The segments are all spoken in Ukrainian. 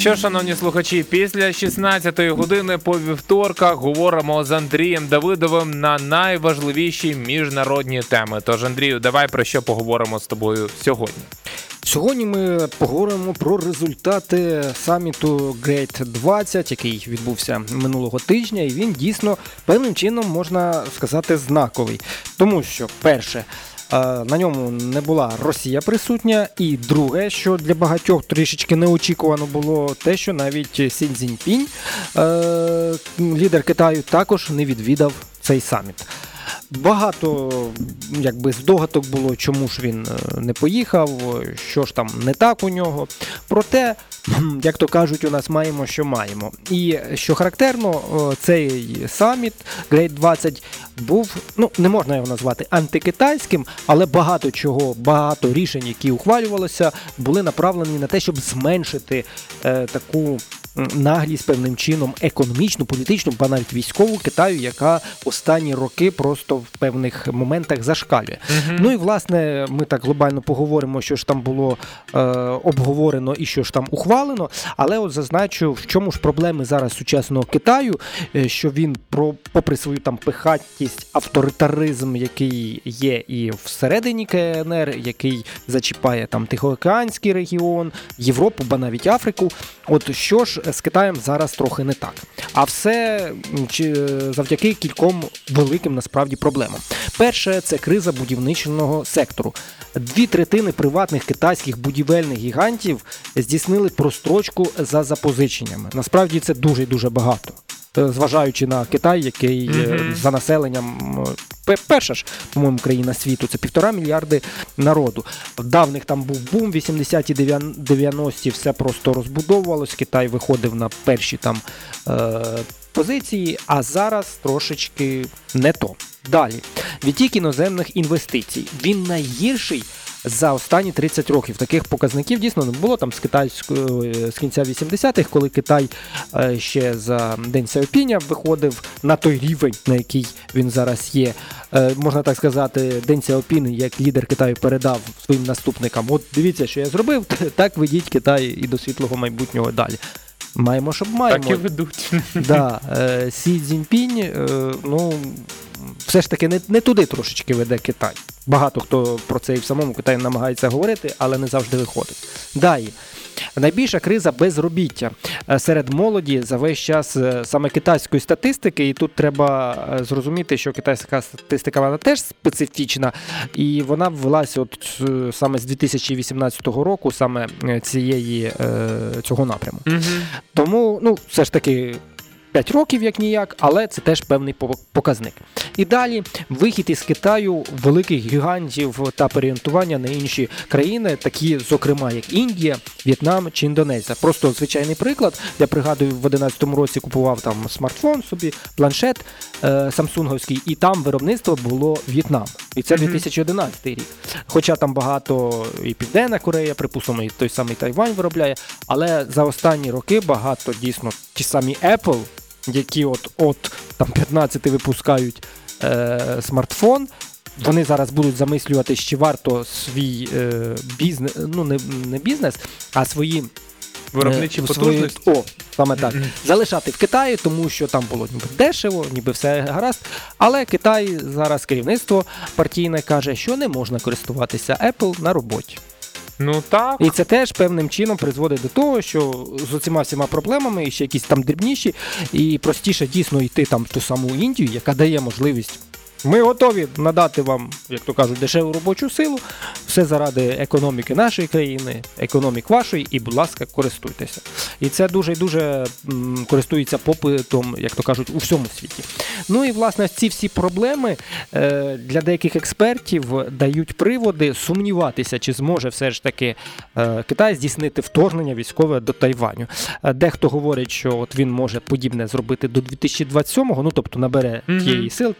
Що, шановні слухачі, після 16-ї години по вівторках говоримо з Андрієм Давидовим на найважливіші міжнародні теми. Тож, Андрію, давай про що поговоримо з тобою сьогодні? Сьогодні ми поговоримо про результати саміту Great20, який відбувся минулого тижня, і він дійсно певним чином, можна сказати, знаковий. Тому що, перше, на ньому не була Росія присутня, і друге, що для багатьох трішечки неочікувано було, те, що навіть Сі Цзіньпінь, лідер Китаю, також не відвідав цей саміт. Багато, якби, здогадок було, чому ж він не поїхав, що ж там не так у нього. Проте, як то кажуть, у нас маємо, що маємо. І, що характерно, цей саміт Great20 був, не можна його назвати антикитайським, але багато рішень, які ухвалювалися, були направлені на те, щоб зменшити таку наглість певним чином економічну, політичну, ба навіть військову Китаю, яка останні роки просто в певних моментах зашкалює. Ну і, власне, ми так глобально поговоримо, що ж там було обговорено і що ж там ухвалено, але от зазначу, в чому ж проблеми зараз сучасного Китаю, що він, попри свою там пихатість, авторитаризм, який є і всередині КНР, який зачіпає там Тихоокеанський регіон, Європу, ба навіть Африку, от що ж з Китаєм зараз трохи не так. А все завдяки кільком великим, насправді, проблемам. Перше – це криза будівничного сектору. 2/3 приватних китайських будівельних гігантів здійснили прострочку за запозиченнями. Насправді це дуже багато, зважаючи на Китай, який за населенням перша ж, по-моєму, країна світу, це 1,5 мільярда народу. Давних там був бум, 80-ті, 90-ті все просто розбудовувалось, Китай виходив на перші там позиції, а зараз трошечки не то. Далі. Відтік іноземних інвестицій. Він найгірший за останні 30 років. Таких показників дійсно не було там з кінця 80-х, коли Китай ще за День Сяопіня виходив на той рівень, на який він зараз є. Можна так сказати, День Сяопін, як лідер Китаю, передав своїм наступникам: от дивіться, що я зробив, так ведіть Китай і до світлого майбутнього далі. Маємо, щоб маємо. Так і ведуть. Да. Сі Цзіньпінь, все ж таки не туди трошечки веде Китай. Багато хто про це і в самому Китаї намагається говорити, але не завжди виходить. Далі. Найбільша криза безробіття серед молоді за весь час саме китайської статистики, і тут треба зрозуміти, що китайська статистика, вона теж специфічна, і вона ввелась от саме з 2018 року, саме цього напряму. Тому, все ж таки, 5 років як-ніяк, але це теж певний показник. І далі вихід із Китаю великих гігантів та переорієнтування на інші країни, такі, зокрема, як Індія, В'єтнам чи Індонезія. Просто звичайний приклад. Я пригадую, в 11-му році купував там смартфон собі, планшет самсунговський, і там виробництво було В'єтнам. І це 2011 рік. Хоча там багато і Південна Корея, припустимо, і той самий Тайвань виробляє, але за останні роки багато дійсно ті самі Apple, які от там 15 випускають смартфон, вони зараз будуть замислювати, чи варто свій бізнес, не бізнес, а свої виробничі потужності. Саме так. Залишати в Китаї, тому що там було ніби дешево, ніби все гаразд. Але Китай зараз, керівництво партійне, каже, що не можна користуватися Apple на роботі. Так. І це теж певним чином призводить до того, що з оціма всіма проблемами, і ще якісь там дрібніші, і простіше дійсно йти там в ту саму Індію, яка дає можливість. Ми готові надати вам, як то кажуть, дешеву робочу силу, все заради економіки нашої країни, економік вашої, і, будь ласка, користуйтеся. І це дуже користується попитом, як то кажуть, у всьому світі. І, власне, ці всі проблеми для деяких експертів дають приводи сумніватися, чи зможе все ж таки Китай здійснити вторгнення військове до Тайваню. Дехто говорить, що от він може подібне зробити до 2027-го, тобто набере тієї сил,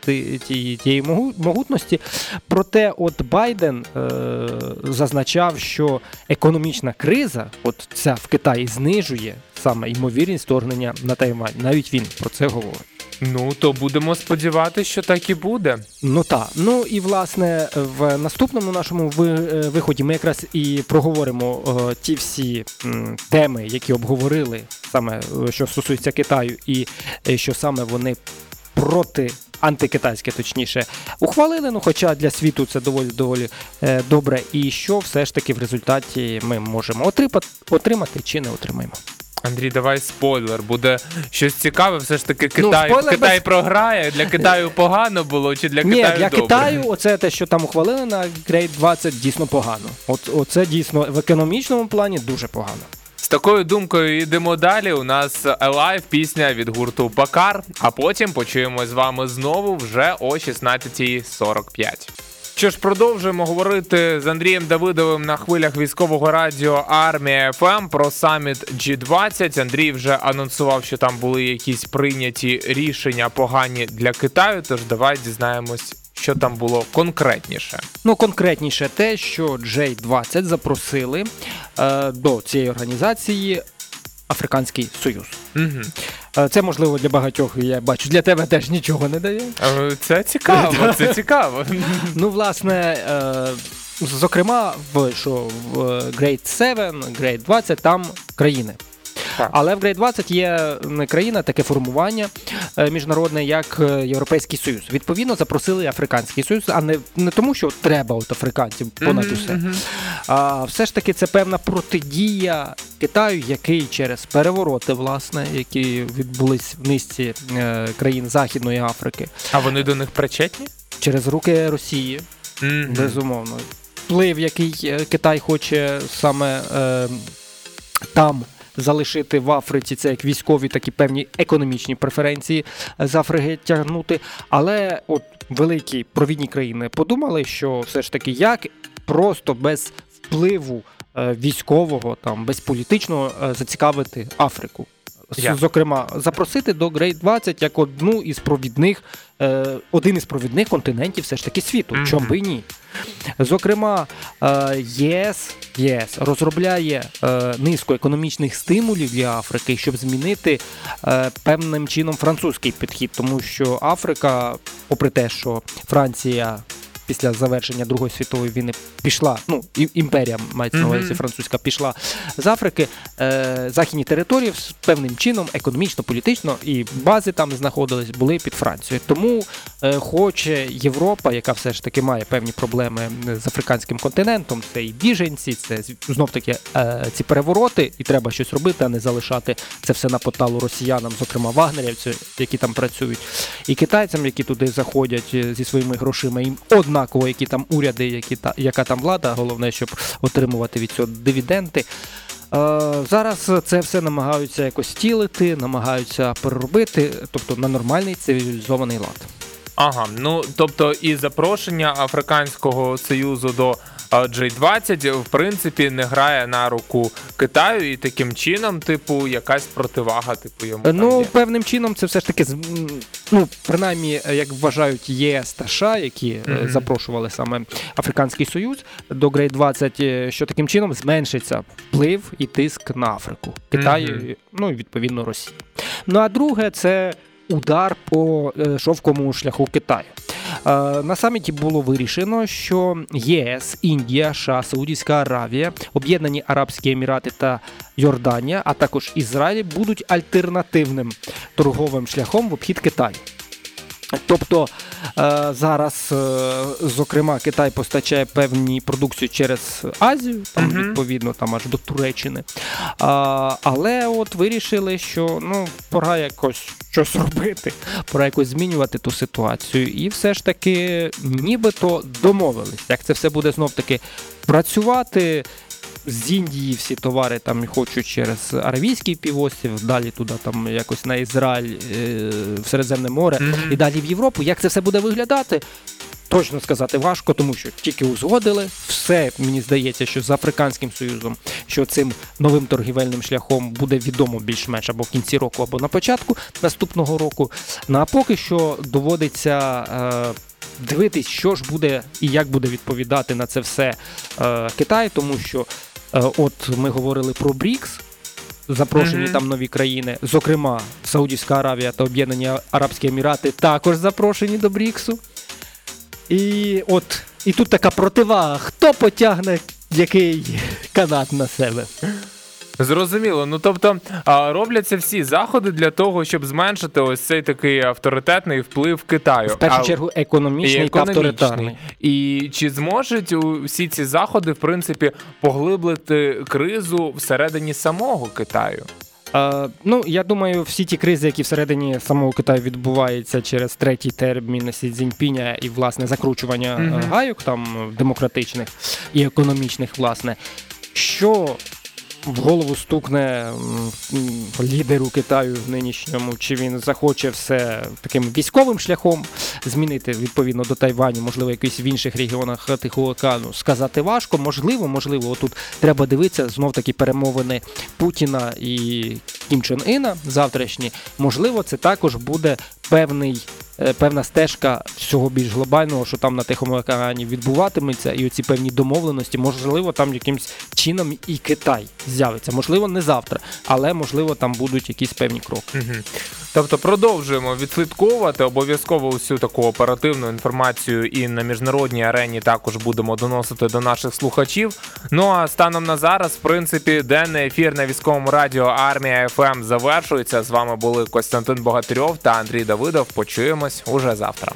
тієї могутності. Проте от Байден зазначав, що економічна криза, от ця в Китаї, знижує саме ймовірність вторгнення на Тайвань. Навіть він про це говорить. Ну, то будемо сподіватися, що так і буде. Ну, так. Ну, і, власне, в наступному нашому виході ми якраз і проговоримо ті всі теми, які обговорили, саме, що стосується Китаю, і що саме вони проти, антикитайське, точніше, ухвалили, ну, хоча для світу це доволі добре, і що все ж таки в результаті ми можемо отримати чи не отримаємо. Андрій, давай спойлер. Буде щось цікаве, все ж таки Китай, ну, Китай програє, для Китаю погано було, чи для Китаю добре? Ні, для Китаю оце те, що там ухвалили на Grade 20, дійсно погано. Оце дійсно в економічному плані дуже погано. З такою думкою йдемо далі. У нас Alive, пісня від гурту Бакар, а потім почуємось з вами знову вже о 16:45. Що ж, продовжуємо говорити з Андрієм Давидовим на хвилях військового радіо «Армія ФМ» про саміт G20. Андрій вже анонсував, що там були якісь прийняті рішення погані для Китаю, тож давай дізнаємось, що там було конкретніше. Ну, конкретніше те, що G20 запросили до цієї організації Африканський Союз. Угу. Це, можливо, для багатьох, я бачу, для тебе теж нічого не дає. Це цікаво, це цікаво. Ну, власне, зокрема, в Grade 7, Grade 20, там країни. Так. Але в Grade 20 є країна, таке формування міжнародне, як Європейський Союз. Відповідно, запросили Африканський Союз, а не тому, що треба от африканців понад усе. А все ж таки це певна протидія Китаю, який через перевороти, власне, які відбулись в низці країн Західної Африки. А вони до них причетні? Через руки Росії, безумовно. Вплив, який Китай хоче саме там залишити в Африці, це як військові, так і певні економічні преференції з Африки тягнути. Але от великі провідні країни подумали, що все ж таки як просто без впливу військового, там, без політичного зацікавити Африку. Зокрема, запросити до Grade 20 як один із провідних континентів все ж таки світу. Чом би ні? Зокрема, ЄС розробляє низку економічних стимулів для Африки, щоб змінити певним чином французький підхід, тому що Африка, попри те, що Франція після завершення Другої світової війни пішла, ну, імперія, мається на увазі французька, пішла з Африки, західні території певним чином економічно, політично, і бази там знаходились, були під Францією. Тому хоче Європа, яка все ж таки має певні проблеми з африканським континентом, це і біженці, це знов-таки ці перевороти, і треба щось робити, а не залишати це все на поталу росіянам, зокрема вагнерівцям, які там працюють, і китайцям, які туди заходять зі своїми грошима, їм одна які там уряди, яка там влада, головне, щоб отримувати від цього дивіденди. Зараз це все намагаються якось втілити, намагаються переробити, тобто на нормальний цивілізований лад. Ага, ну, тобто і запрошення Африканського Союзу до G20, в принципі, не грає на руку Китаю, і таким чином, типу, якась противага, типу, йому. Ну, певним чином, це все ж таки, ну, принаймні, як вважають ЄС та США, які запрошували саме Африканський Союз до Grade 20, що таким чином зменшиться вплив і тиск на Африку, Китаю, ну, і, відповідно, Росії. Ну, а друге, це удар по шовковому шляху Китаю. На саміті було вирішено, що ЄС, Індія, США, Саудівська Аравія, Об'єднані Арабські Емірати та Йорданія, а також Ізраїль будуть альтернативним торговим шляхом в обхід Китаю. Тобто зараз, зокрема, Китай постачає певні продукції через Азію, там, відповідно, там аж до Туреччини. Але от вирішили, що ну, пора якось щось робити, пора якось змінювати ту ситуацію. І все ж таки нібито домовились, як це все буде знов-таки працювати. З Індії всі товари там хочуть через Аравійський півострів, далі туди там якось на Ізраїль, в Середземне море і далі в Європу. Як це все буде виглядати? Точно сказати важко, тому що тільки узгодили. Все, мені здається, що з Африканським Союзом, що цим новим торгівельним шляхом буде відомо більш-менш або в кінці року, або на початку наступного року. Ну, а поки що доводиться дивитись, що ж буде і як буде відповідати на це все Китай, тому що от ми говорили про БРІКС, запрошені там нові країни, зокрема Саудівська Аравія та Об'єднані Арабські Емірати також запрошені до БРІКСу. І тут така противага, хто потягне який канат на себе. Зрозуміло. Ну, тобто, робляться всі заходи для того, щоб зменшити ось цей такий авторитетний вплив Китаю. В першу чергу економічний та авторитетний. І чи зможуть всі ці заходи, в принципі, поглиблити кризу всередині самого Китаю? Я думаю, всі ті кризи, які всередині самого Китаю відбуваються через третій термін Сі Цзіньпіня і, власне, закручування гайок там демократичних і економічних, власне, що в голову стукне лідеру Китаю нинішньому, чи він захоче все таким військовим шляхом змінити відповідно до Тайваню, можливо, якийсь в інших регіонах Тихого океану, сказати важко, можливо, отут треба дивитися знов-таки перемовини Путіна і Кім Чен Іна завтрашні, можливо, це також буде певна стежка всього більш глобального, що там на Тихому океані відбуватиметься, і оці певні домовленості, можливо, там якимось чином і Китай з'явиться. Можливо, не завтра, але, можливо, там будуть якісь певні кроки. Тобто продовжуємо відслідковувати обов'язково усю таку оперативну інформацію і на міжнародній арені також будемо доносити до наших слухачів. Ну а станом на зараз, в принципі, денний ефір на Військовому радіо Армія ФМ завершується. З вами були Костянтин Богатирьов та Андрій Давидов. Почуємось уже завтра.